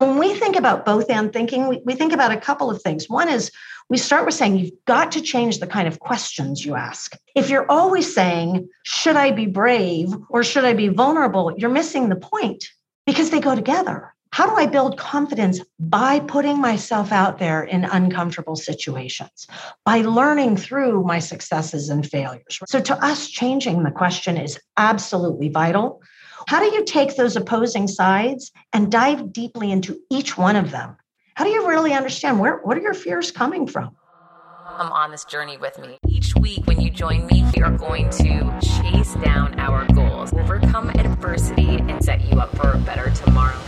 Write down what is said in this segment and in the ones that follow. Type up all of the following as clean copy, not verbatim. When we think about both and thinking, we think about a couple of things. One is we start with saying you've got to change the kind of questions you ask. If you're always saying, should I be brave or should I be vulnerable? You're missing the point because they go together. How do I build confidence? By putting myself out there in uncomfortable situations, by learning through my successes and failures. So to us, changing the question is absolutely vital. How do you take those opposing sides and dive deeply into each one of them? How do you really understand what are your fears coming from? Come on this journey with me. Each week when you join me, we are going to chase down our goals, overcome adversity, and set you up for a better tomorrow.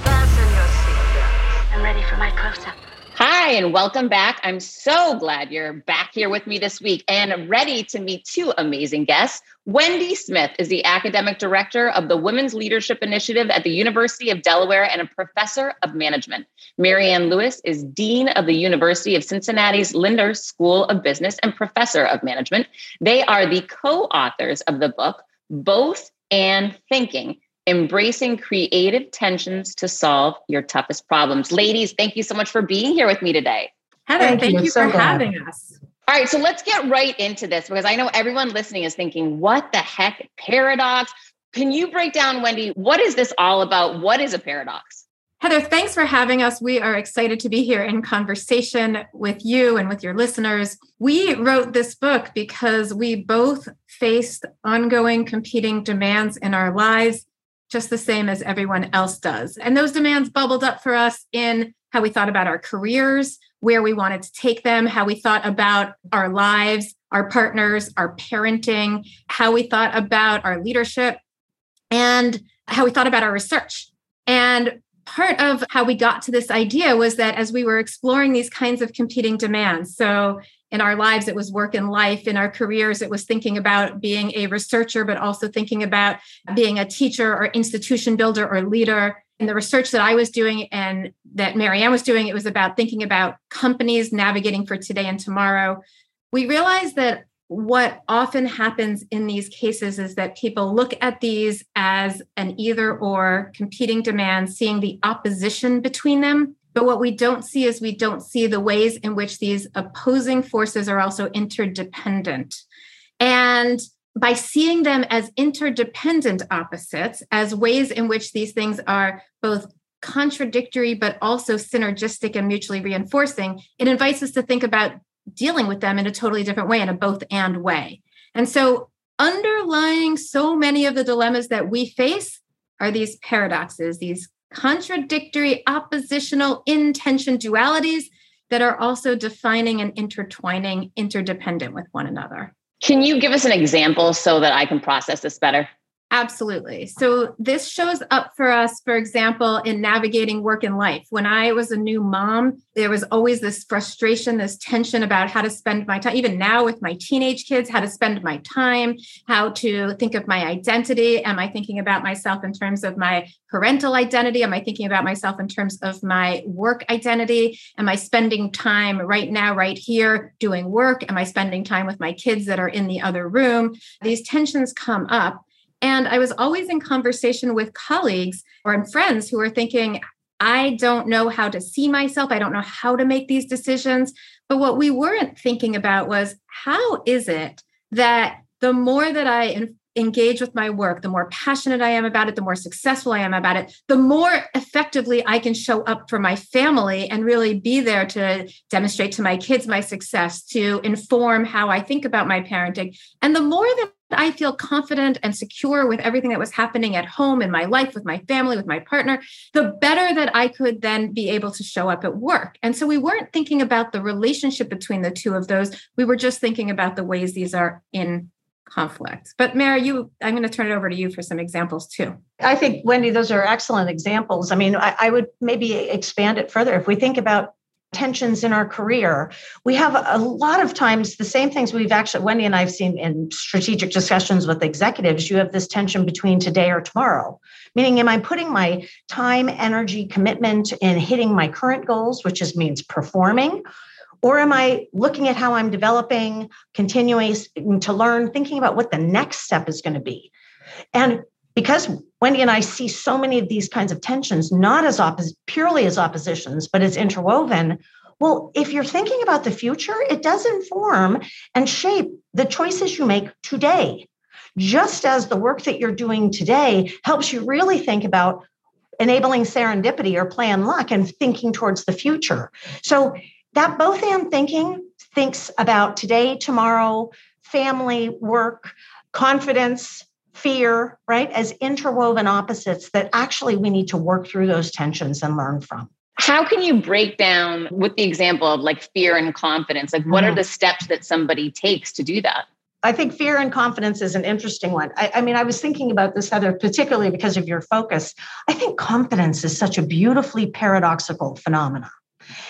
I'm ready for my close-up. Hi, and welcome back. I'm so glad you're back here with me this week and ready to meet two amazing guests. Wendy Smith is the academic director of the Women's Leadership Initiative at the University of Delaware and a professor of management. Marianne Lewis is dean of the University of Cincinnati's Lindner School of Business and professor of management. They are the co-authors of the book, Both and Thinking, Embracing Creative Tensions to Solve Your Toughest Problems. Ladies, thank you so much for being here with me today. Heather, thank you for having us. All right, so let's get right into this because I know everyone listening is thinking, what the heck, paradox? Can you break down, Wendy, what is this all about? What is a paradox? Heather, thanks for having us. We are excited to be here in conversation with you and with your listeners. We wrote this book because we both faced ongoing competing demands in our lives, just the same as everyone else does. And those demands bubbled up for us in how we thought about our careers, where we wanted to take them, how we thought about our lives, our partners, our parenting, how we thought about our leadership, and how we thought about our research. And part of how we got to this idea was that as we were exploring these kinds of competing demands, so in our lives, it was work and life. In our careers, it was thinking about being a researcher, but also thinking about being a teacher or institution builder or leader. In the research that I was doing and that Marianne was doing, it was about thinking about companies navigating for today and tomorrow. We realized that what often happens in these cases is that people look at these as an either or competing demand, seeing the opposition between them. But what we don't see is we don't see the ways in which these opposing forces are also interdependent. And by seeing them as interdependent opposites, as ways in which these things are both contradictory, but also synergistic and mutually reinforcing, it invites us to think about dealing with them in a totally different way, in a both and way. And so underlying so many of the dilemmas that we face are these paradoxes, these contradictory, oppositional, intention dualities that are also defining and intertwining, interdependent with one another. Can you give us an example so that I can process this better? Absolutely. So this shows up for us, for example, in navigating work and life. When I was a new mom, there was always this frustration, this tension about how to spend my time, even now with my teenage kids, how to spend my time, how to think of my identity. Am I thinking about myself in terms of my parental identity? Am I thinking about myself in terms of my work identity? Am I spending time right now, right here, doing work? Am I spending time with my kids that are in the other room? These tensions come up. And I was always in conversation with colleagues or friends who were thinking, I don't know how to see myself. I don't know how to make these decisions. But what we weren't thinking about was, how is it that the more that I engage with my work, the more passionate I am about it, the more successful I am about it, the more effectively I can show up for my family and really be there to demonstrate to my kids my success, to inform how I think about my parenting. And the more that I feel confident and secure with everything that was happening at home, in my life, with my family, with my partner, the better that I could then be able to show up at work. And so we weren't thinking about the relationship between the two of those. We were just thinking about the ways these are in conflict. But Mary, I'm going to turn it over to you for some examples too. I think, Wendy, those are excellent examples. I mean, I would maybe expand it further. If we think about tensions in our career, we have a lot of times the same things we've actually, Wendy and I have seen in strategic discussions with executives. You have this tension between today or tomorrow, meaning, am I putting my time, energy, commitment in hitting my current goals, which is means performing, or am I looking at how I'm developing, continuing to learn, thinking about what the next step is going to be? And because Wendy and I see so many of these kinds of tensions, not as purely as oppositions, but as interwoven. Well, if you're thinking about the future, it does inform and shape the choices you make today, just as the work that you're doing today helps you really think about enabling serendipity or plan luck and thinking towards the future. So that both and thinking thinks about today, tomorrow, family, work, confidence, fear, right? As interwoven opposites that actually we need to work through those tensions and learn from. How can you break down with the example of like fear and confidence? Like what are the steps that somebody takes to do that? I think fear and confidence is an interesting one. I mean, I was thinking about this, Heather, particularly because of your focus. I think confidence is such a beautifully paradoxical phenomenon.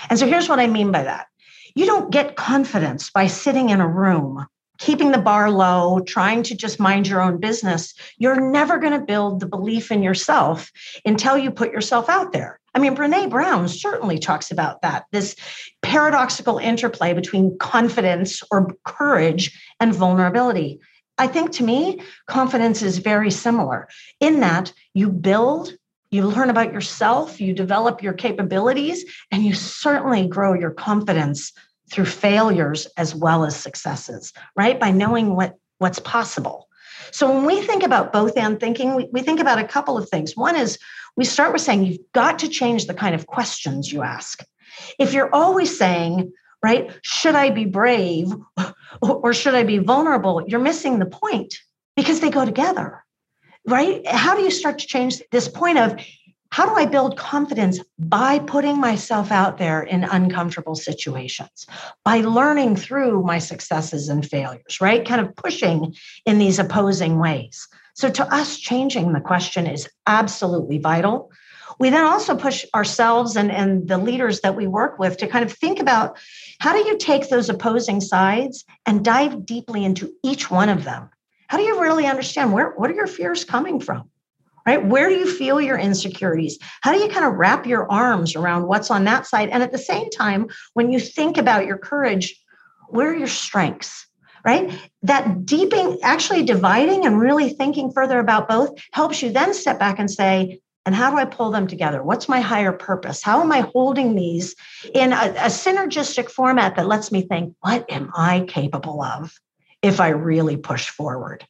And so here's what I mean by that. You don't get confidence by sitting in a room, keeping the bar low, trying to just mind your own business. You're never going to build the belief in yourself until you put yourself out there. I mean, Brené Brown certainly talks about that, this paradoxical interplay between confidence or courage and vulnerability. I think to me, confidence is very similar in that you build, you learn about yourself, you develop your capabilities, and you certainly grow your confidence through failures as well as successes, right? By knowing what's possible. So when we think about both and thinking, we think about a couple of things. One is we start with saying you've got to change the kind of questions you ask. If you're always saying, right, should I be brave or should I be vulnerable? You're missing the point because they go together, right? How do you start to change this point of how do I build confidence? By putting myself out there in uncomfortable situations, by learning through my successes and failures, right? Kind of pushing in these opposing ways. So to us, changing the question is absolutely vital. We then also push ourselves and the leaders that we work with to kind of think about how do you take those opposing sides and dive deeply into each one of them? How do you really understand what are your fears coming from? Right? Where do you feel your insecurities? How do you kind of wrap your arms around what's on that side? And at the same time, when you think about your courage, where are your strengths, right? That deeping, actually dividing and really thinking further about both helps you then step back and say, and how do I pull them together? What's my higher purpose? How am I holding these in a synergistic format that lets me think, what am I capable of if I really push forward?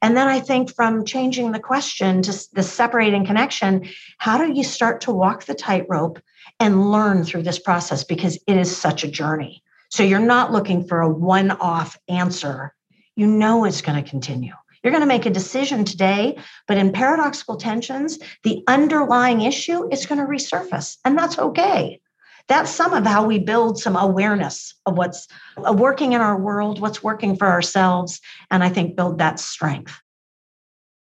And then I think from changing the question to the separating connection, how do you start to walk the tightrope and learn through this process? Because it is such a journey. So you're not looking for a one-off answer. You know it's going to continue. You're going to make a decision today, but in paradoxical tensions, the underlying issue is going to resurface, and that's okay. That's some of how we build some awareness of what's working in our world, what's working for ourselves, and I think build that strength.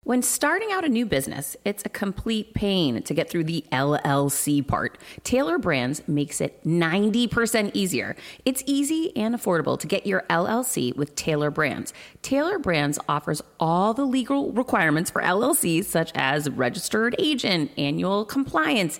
When starting out a new business, it's a complete pain to get through the LLC part. Taylor Brands makes it 90% easier. It's easy and affordable to get your LLC with Taylor Brands. Taylor Brands offers all the legal requirements for LLCs, such as registered agent, annual compliance,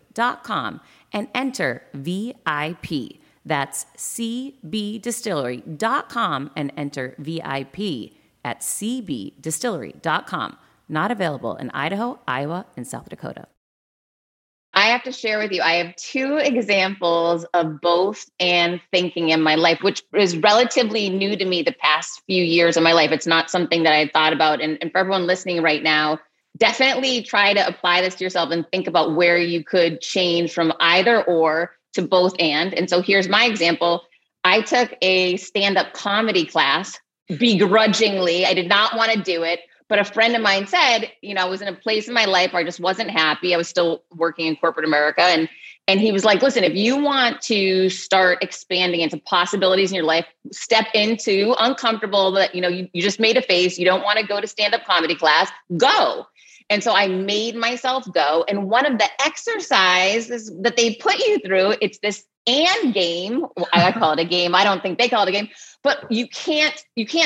and enter VIP. That's cbdistillery.com and enter VIP at cbdistillery.com. Not available in Idaho, Iowa, and South Dakota. I have to share with you, I have two examples of both and thinking in my life, which is relatively new to me the past few years of my life. It's not something that I had thought about. And for everyone listening right now, definitely try to apply this to yourself and think about where you could change from either or to both and. And so here's my example. I took a stand-up comedy class begrudgingly. I did not want to do it. But a friend of mine said, you know, I was in a place in my life where I just wasn't happy. I was still working in corporate America. And he was like, listen, if you want to start expanding into possibilities in your life, step into uncomfortable that, you know, you just made a face. You don't want to go to stand-up comedy class. Go. And so I made myself go. And one of the exercises that they put you through, it's this and game. I call it a game. I don't think they call it a game. But you can't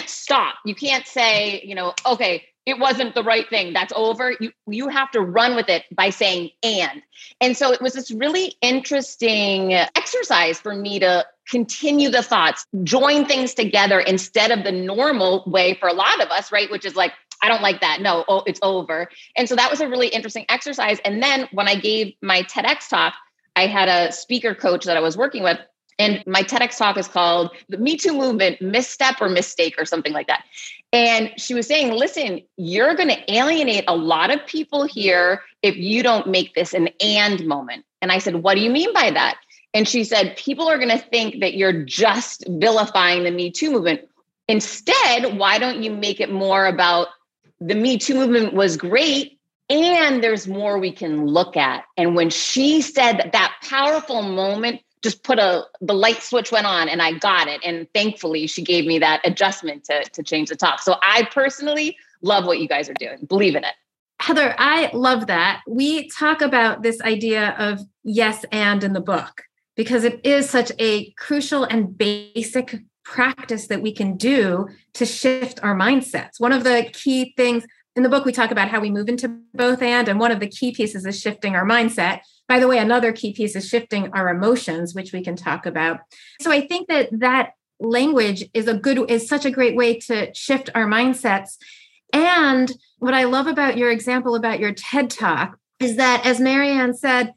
stop. You can't say, you know, okay, it wasn't the right thing. That's over. You have to run with it by saying and. And so it was this really interesting exercise for me to continue the thoughts, join things together instead of the normal way for a lot of us, right? Which is like, I don't like that. No, oh, it's over. And so that was a really interesting exercise. And then when I gave my TEDx talk, I had a speaker coach that I was working with. And my TEDx talk is called The Me Too Movement, Misstep or Mistake or something like that. And she was saying, listen, you're going to alienate a lot of people here if you don't make this an and moment. And I said, what do you mean by that? And she said, people are going to think that you're just vilifying the Me Too movement. Instead, why don't you make it more about the Me Too movement was great, and there's more we can look at. And when she said that powerful moment, just put the light switch went on and I got it. And thankfully she gave me that adjustment to change the talk. So I personally love what you guys are doing. Believe in it. Heather, I love that. We talk about this idea of yes and in the book. because it is such a crucial and basic practice that we can do to shift our mindsets. One of the key things in the book, we talk about how we move into both and one of the key pieces is shifting our mindset. By the way, another key piece is shifting our emotions, which we can talk about. So I think that that language is such a great way to shift our mindsets. And what I love about your example about your TED Talk is that, as Marianne said,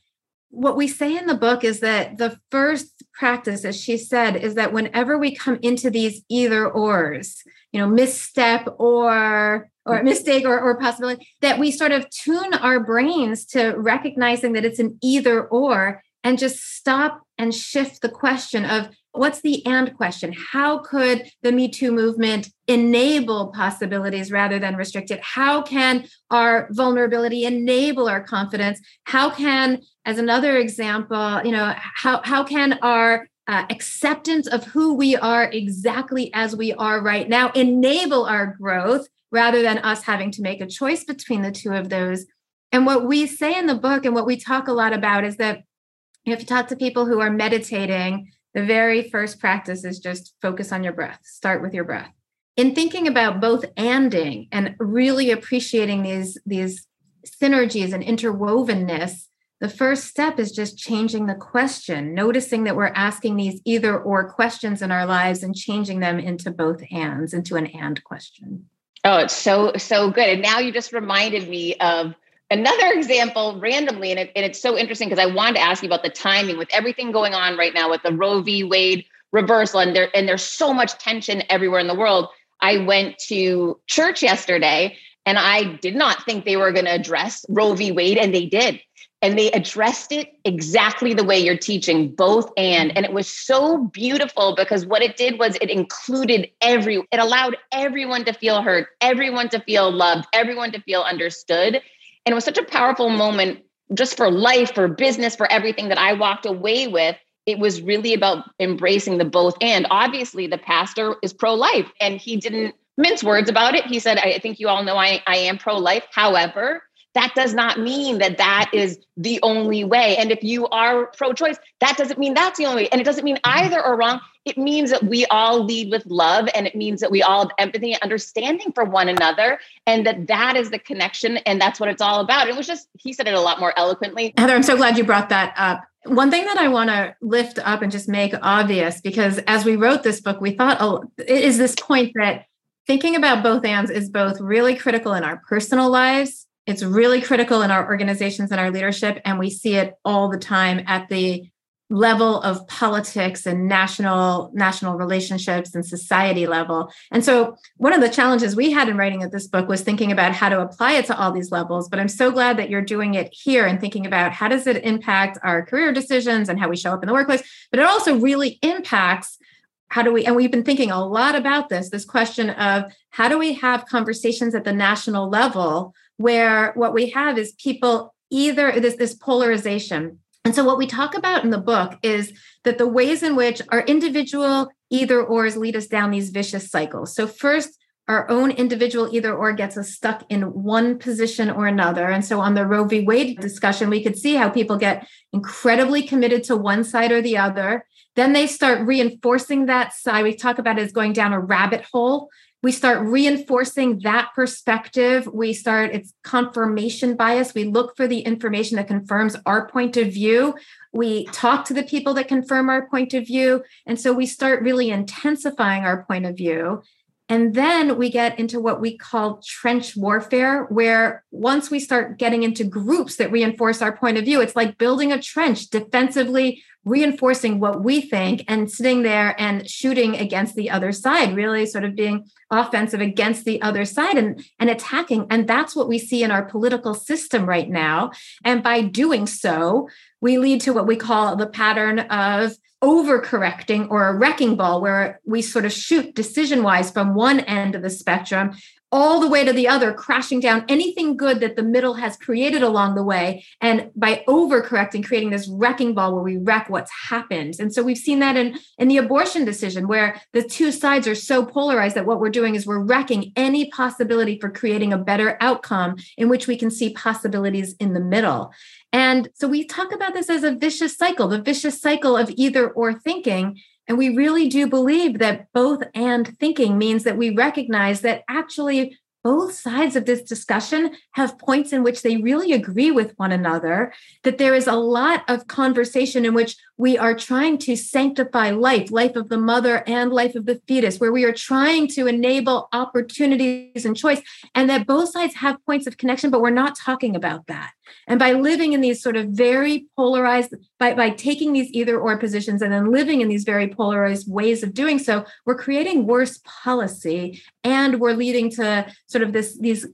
what we say in the book is that the first practice, as she said, is that whenever we come into these either ors, misstep or mistake or possibility, that we sort of tune our brains to recognizing that it's an either or, and just stop and shift the question of what's the and question? How could the Me Too movement enable possibilities rather than restrict it? How can our vulnerability enable our confidence? How can, as another example, how can our acceptance of who we are exactly as we are right now enable our growth rather than us having to make a choice between the two of those? And what we say in the book and what we talk a lot about is that if you talk to people who are meditating, the very first practice is just focus on your breath. Start with your breath. In thinking about both anding and really appreciating these synergies and interwovenness, the first step is just changing the question, noticing that we're asking these either or questions in our lives and changing them into both ands, into an and question. Oh, it's so good. And now you just reminded me of another example randomly, and it's so interesting because I wanted to ask you about the timing with everything going on right now with the Roe v. Wade reversal, and there's so much tension everywhere in the world. I went to church yesterday, and I did not think they were going to address Roe v. Wade, and they did. And they addressed it exactly the way you're teaching, both and it was so beautiful because what it did was it included it allowed everyone to feel heard, everyone to feel loved, everyone to feel understood. And it was such a powerful moment just for life, for business, for everything that I walked away with. It was really about embracing the both and. Obviously, the pastor is pro-life and he didn't mince words about it. He said, I think you all know I am pro-life. However, that does not mean that is the only way. And if you are pro-choice, that doesn't mean that's the only way. And it doesn't mean either are wrong. It means that we all lead with love. And it means that we all have empathy and understanding for one another. And that is the connection. And that's what it's all about. It was just, he said it a lot more eloquently. Heather, I'm so glad you brought that up. One thing that I want to lift up and just make obvious, because as we wrote this book, we thought, it is this point that thinking about both ands is both really critical in our personal lives. It's really critical in our organizations and our leadership, and we see it all the time at the level of politics and national relationships and society level. And so one of the challenges we had in writing this book was thinking about how to apply it to all these levels, but I'm so glad that you're doing it here and thinking about how does it impact our career decisions and how we show up in the workplace, but it also really impacts and we've been thinking a lot about this question of how do we have conversations at the national level where what we have is people either this polarization. And so what we talk about in the book is that the ways in which our individual either ors lead us down these vicious cycles. So first, our own individual either or gets us stuck in one position or another. And so on the Roe v. Wade discussion, we could see how people get incredibly committed to one side or the other. Then they start reinforcing that side. We talk about it as going down a rabbit hole. We start reinforcing that perspective. It's confirmation bias. We look for the information that confirms our point of view. We talk to the people that confirm our point of view. And so we start really intensifying our point of view. And then we get into what we call trench warfare, where once we start getting into groups that reinforce our point of view, it's like building a trench, defensively reinforcing what we think and sitting there and shooting against the other side, really sort of being offensive against the other side and attacking. And that's what we see in our political system right now. And by doing so, we lead to what we call the pattern of overcorrecting or a wrecking ball, where we sort of shoot decision-wise from one end of the spectrum all the way to the other, crashing down anything good that the middle has created along the way. And by overcorrecting, creating this wrecking ball where we wreck what's happened. And so we've seen that in the abortion decision, where the two sides are so polarized that what we're doing is we're wrecking any possibility for creating a better outcome in which we can see possibilities in the middle. And so we talk about this as a vicious cycle, the vicious cycle of either or thinking. And we really do believe that both and thinking means that we recognize that actually both sides of this discussion have points in which they really agree with one another, that there is a lot of conversation in which we are trying to sanctify life, life of the mother and life of the fetus, where we are trying to enable opportunities and choice, and that both sides have points of connection, but we're not talking about that. And by living in these sort of very polarized, by taking these either or positions and then living in these very polarized ways of doing so, we're creating worse policy, and we're leading to sort of these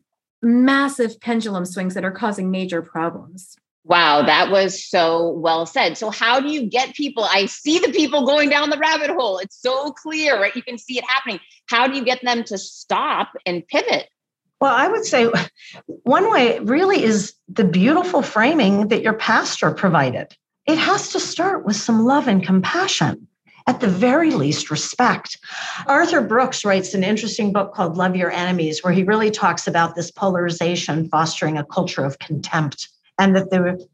massive pendulum swings that are causing major problems. Wow, that was so well said. So how do you get people? I see the people going down the rabbit hole. It's so clear, right? You can see it happening. How do you get them to stop and pivot? Well, I would say one way really is the beautiful framing that your pastor provided. It has to start with some love and compassion. At the very least, respect. Arthur Brooks writes an interesting book called Love Your Enemies, where he really talks about this polarization fostering a culture of contempt, and that the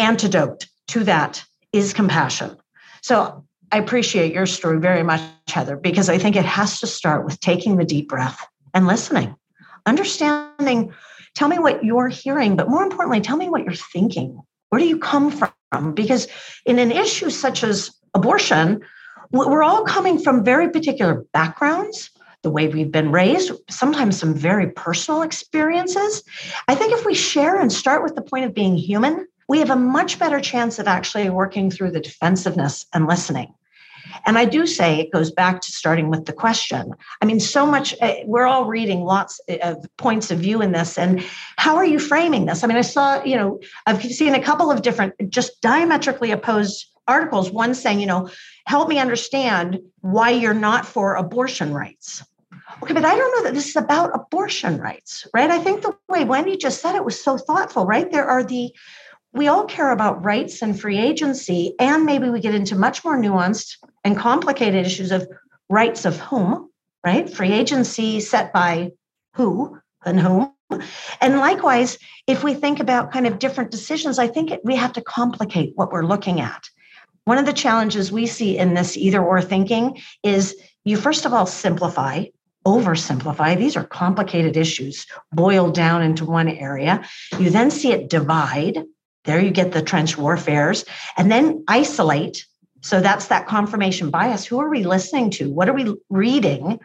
antidote to that is compassion. So I appreciate your story very much, Heather, because I think it has to start with taking the deep breath and listening, understanding, tell me what you're hearing, but more importantly, tell me what you're thinking. Where do you come from? Because in an issue such as abortion, we're all coming from very particular backgrounds, the way we've been raised, sometimes some very personal experiences. I think if we share and start with the point of being human, we have a much better chance of actually working through the defensiveness and listening. And I do say it goes back to starting with the question. I mean, so much, we're all reading lots of points of view in this. And how are you framing this? I mean, I saw, I've seen a couple of different, just diametrically opposed articles. One saying, help me understand why you're not for abortion rights. Okay, but I don't know that this is about abortion rights, right? I think the way Wendy just said it was so thoughtful, right? We all care about rights and free agency, and maybe we get into much more nuanced and complicated issues of rights of whom, right? Free agency set by who and whom. And likewise, if we think about kind of different decisions, I think we have to complicate what we're looking at. One of the challenges we see in this either or thinking is you, first of all, simplify, oversimplify. These are complicated issues boiled down into one area. You then see it divide. There you get the trench warfares, and then isolate. So that's that confirmation bias. Who are we listening to? What are we reading?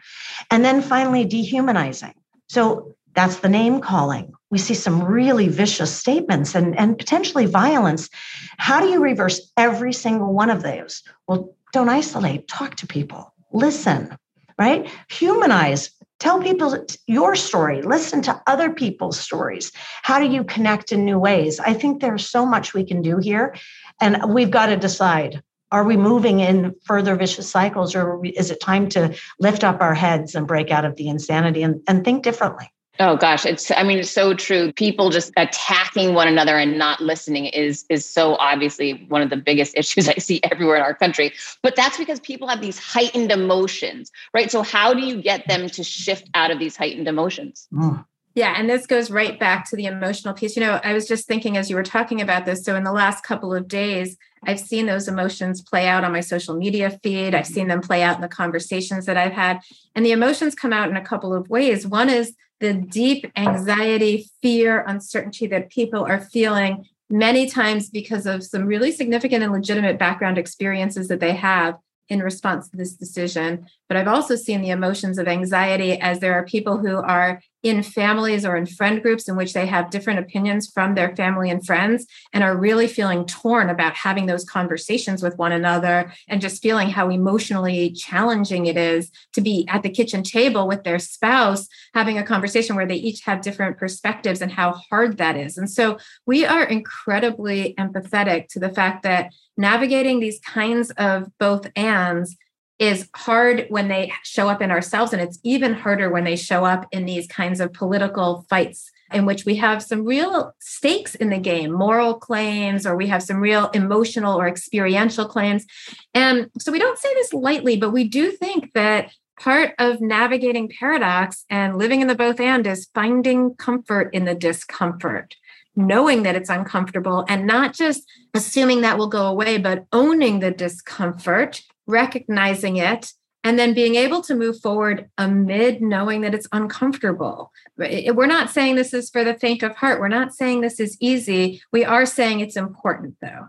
And then finally dehumanizing. So that's the name calling. We see some really vicious statements and potentially violence. How do you reverse every single one of those? Well, don't isolate, talk to people, listen, right? Humanize. Tell people your story, listen to other people's stories. How do you connect in new ways? I think there's so much we can do here. And we've got to decide, are we moving in further vicious cycles, or is it time to lift up our heads and break out of the insanity and think differently? Oh gosh, it's so true. People just attacking one another and not listening is so obviously one of the biggest issues I see everywhere in our country. But that's because people have these heightened emotions, right? So how do you get them to shift out of these heightened emotions? Mm. Yeah, and this goes right back to the emotional piece. I was just thinking as you were talking about this, so in the last couple of days, I've seen those emotions play out on my social media feed. I've seen them play out in the conversations that I've had. And the emotions come out in a couple of ways. One is the deep anxiety, fear, uncertainty that people are feeling many times because of some really significant and legitimate background experiences that they have in response to this decision. But I've also seen the emotions of anxiety as there are people who are in families or in friend groups in which they have different opinions from their family and friends and are really feeling torn about having those conversations with one another and just feeling how emotionally challenging it is to be at the kitchen table with their spouse, having a conversation where they each have different perspectives and how hard that is. And so we are incredibly empathetic to the fact that navigating these kinds of both ands is hard when they show up in ourselves. And it's even harder when they show up in these kinds of political fights in which we have some real stakes in the game, moral claims, or we have some real emotional or experiential claims. And so we don't say this lightly, but we do think that part of navigating paradox and living in the both and is finding comfort in the discomfort, knowing that it's uncomfortable and not just assuming that will go away, but owning the discomfort, recognizing it, and then being able to move forward amid knowing that it's uncomfortable. We're not saying this is for the faint of heart. We're not saying this is easy. We are saying it's important, though.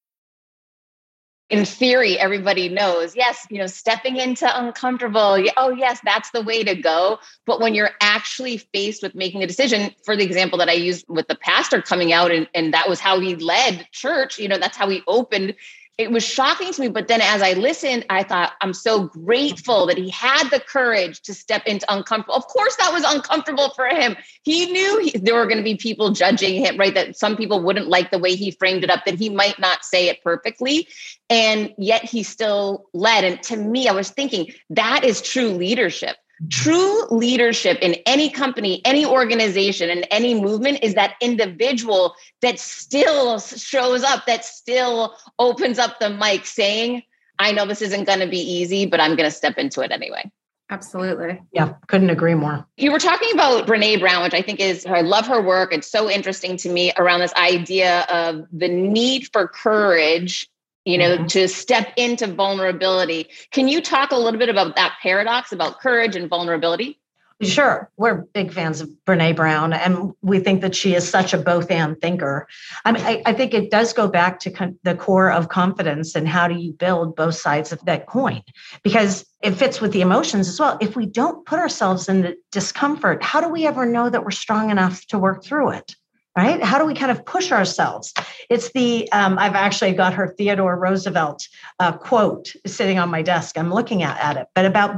In theory, everybody knows, yes, you know, stepping into uncomfortable, oh, yes, that's the way to go. But when you're actually faced with making a decision, for the example that I used with the pastor coming out, and that was how he led church, you know, that's how he opened. It was shocking to me. But then as I listened, I thought, I'm so grateful that he had the courage to step into uncomfortable. Of course, that was uncomfortable for him. He knew there were going to be people judging him, right? That some people wouldn't like the way he framed it up, that he might not say it perfectly. And yet he still led. And to me, I was thinking that is true leadership. True leadership in any company, any organization, and any movement is that individual that still shows up, that still opens up the mic saying, I know this isn't going to be easy, but I'm going to step into it anyway. Absolutely. Yeah. Couldn't agree more. You were talking about Brené Brown, which I think is, I love her work. It's so interesting to me around this idea of the need for courage, you know, mm-hmm. to step into vulnerability. Can you talk a little bit about that paradox about courage and vulnerability? Sure. We're big fans of Brené Brown, and we think that she is such a both and thinker. I mean, I think it does go back to the core of confidence and how do you build both sides of that coin? Because it fits with the emotions as well. If we don't put ourselves in the discomfort, how do we ever know that we're strong enough to work through it? Right? How do we kind of push ourselves? It's the, I've actually got her Theodore Roosevelt quote sitting on my desk. I'm looking at it, but about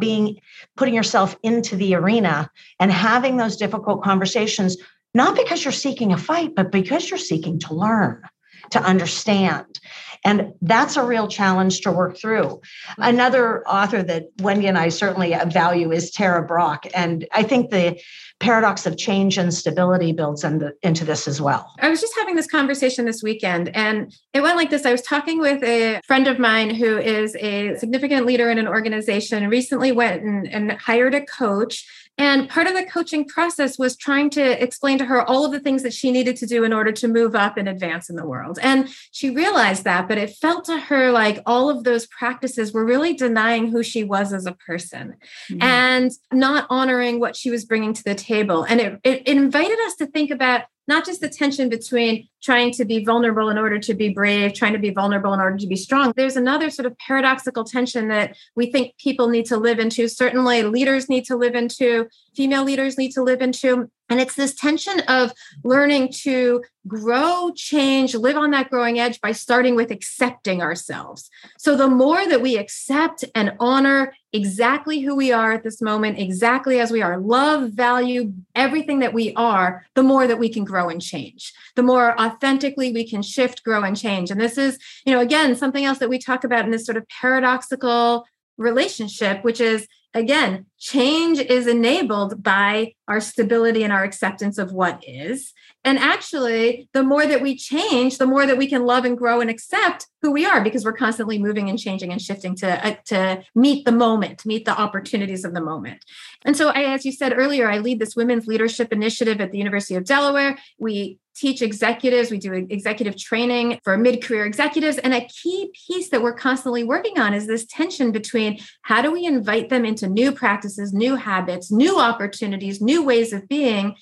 putting yourself into the arena and having those difficult conversations, not because you're seeking a fight, but because you're seeking to learn, to understand. And that's a real challenge to work through. Another author that Wendy and I certainly value is Tara Brach. And I think the paradox of change and stability builds into this as well. I was just having this conversation this weekend, and it went like this. I was talking with a friend of mine who is a significant leader in an organization, recently went and hired a coach. And part of the coaching process was trying to explain to her all of the things that she needed to do in order to move up and advance in the world. And she realized that, but it felt to her like all of those practices were really denying who she was as a person mm-hmm. and not honoring what she was bringing to the table. And it invited us to think about not just the tension between trying to be vulnerable in order to be brave, trying to be vulnerable in order to be strong. There's another sort of paradoxical tension that we think people need to live into. Certainly leaders need to live into, female leaders need to live into. And it's this tension of learning to grow, change, live on that growing edge by starting with accepting ourselves. So the more that we accept and honor exactly who we are at this moment, exactly as we are, love, value, everything that we are, the more that we can grow and change, the more authentically we can shift, grow, and change. And this is, you know, again, something else that we talk about in this sort of paradoxical relationship, which is, again, change is enabled by our stability and our acceptance of what is. And actually, the more that we change, the more that we can love and grow and accept who we are, because we're constantly moving and changing and shifting to meet the moment, meet the opportunities of the moment. And so, as you said earlier, I lead this Women's Leadership Initiative at the University of Delaware. We teach executives, we do executive training for mid-career executives. And a key piece that we're constantly working on is this tension between how do we invite them into new practices, new habits, new opportunities, new ways of being,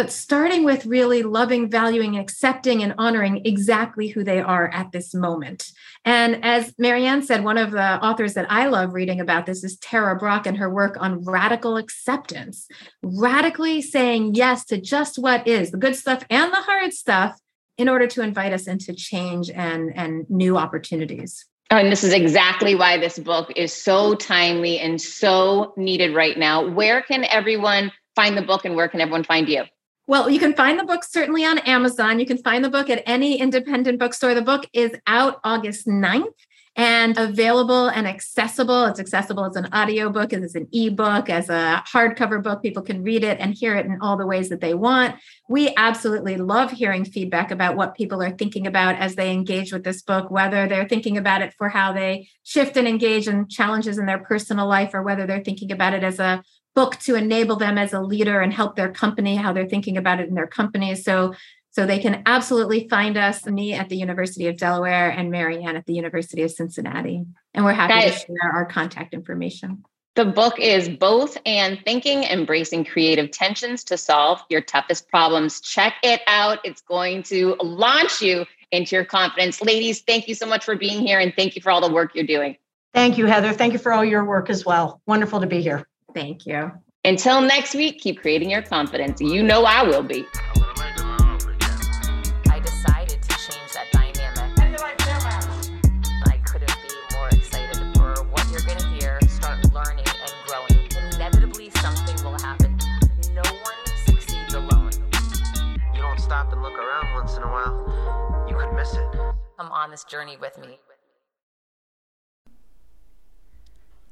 but starting with really loving, valuing, accepting, and honoring exactly who they are at this moment. And as Marianne said, one of the authors that I love reading about this is Tara Brach and her work on radical acceptance, radically saying yes to just what is, the good stuff and the hard stuff, in order to invite us into change and new opportunities. And this is exactly why this book is so timely and so needed right now. Where can everyone find the book and where can everyone find you? Well, you can find the book certainly on Amazon. You can find the book at any independent bookstore. The book is out August 9th and available and accessible. It's accessible as an audiobook, as an ebook, as a hardcover book. People can read it and hear it in all the ways that they want. We absolutely love hearing feedback about what people are thinking about as they engage with this book, whether they're thinking about it for how they shift and engage in challenges in their personal life, or whether they're thinking about it as a book to enable them as a leader and help their company, how they're thinking about it in their company. So they can absolutely find us, me at the University of Delaware and Marianne at the University of Cincinnati. And we're happy to share our contact information. The book is Both and Thinking, Embracing Creative Tensions to Solve Your Toughest Problems. Check it out. It's going to launch you into your confidence. Ladies, thank you so much for being here. And thank you for all the work you're doing. Thank you, Heather. Thank you for all your work as well. Wonderful to be here. Thank you. Until next week, keep creating your confidence. You know I will be. I decided to change that dynamic. I couldn't be more excited for what you're going to hear. Start learning and growing. Inevitably, something will happen. No one succeeds alone. You don't stop and look around once in a while, you could miss it. Come on this journey with me.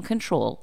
control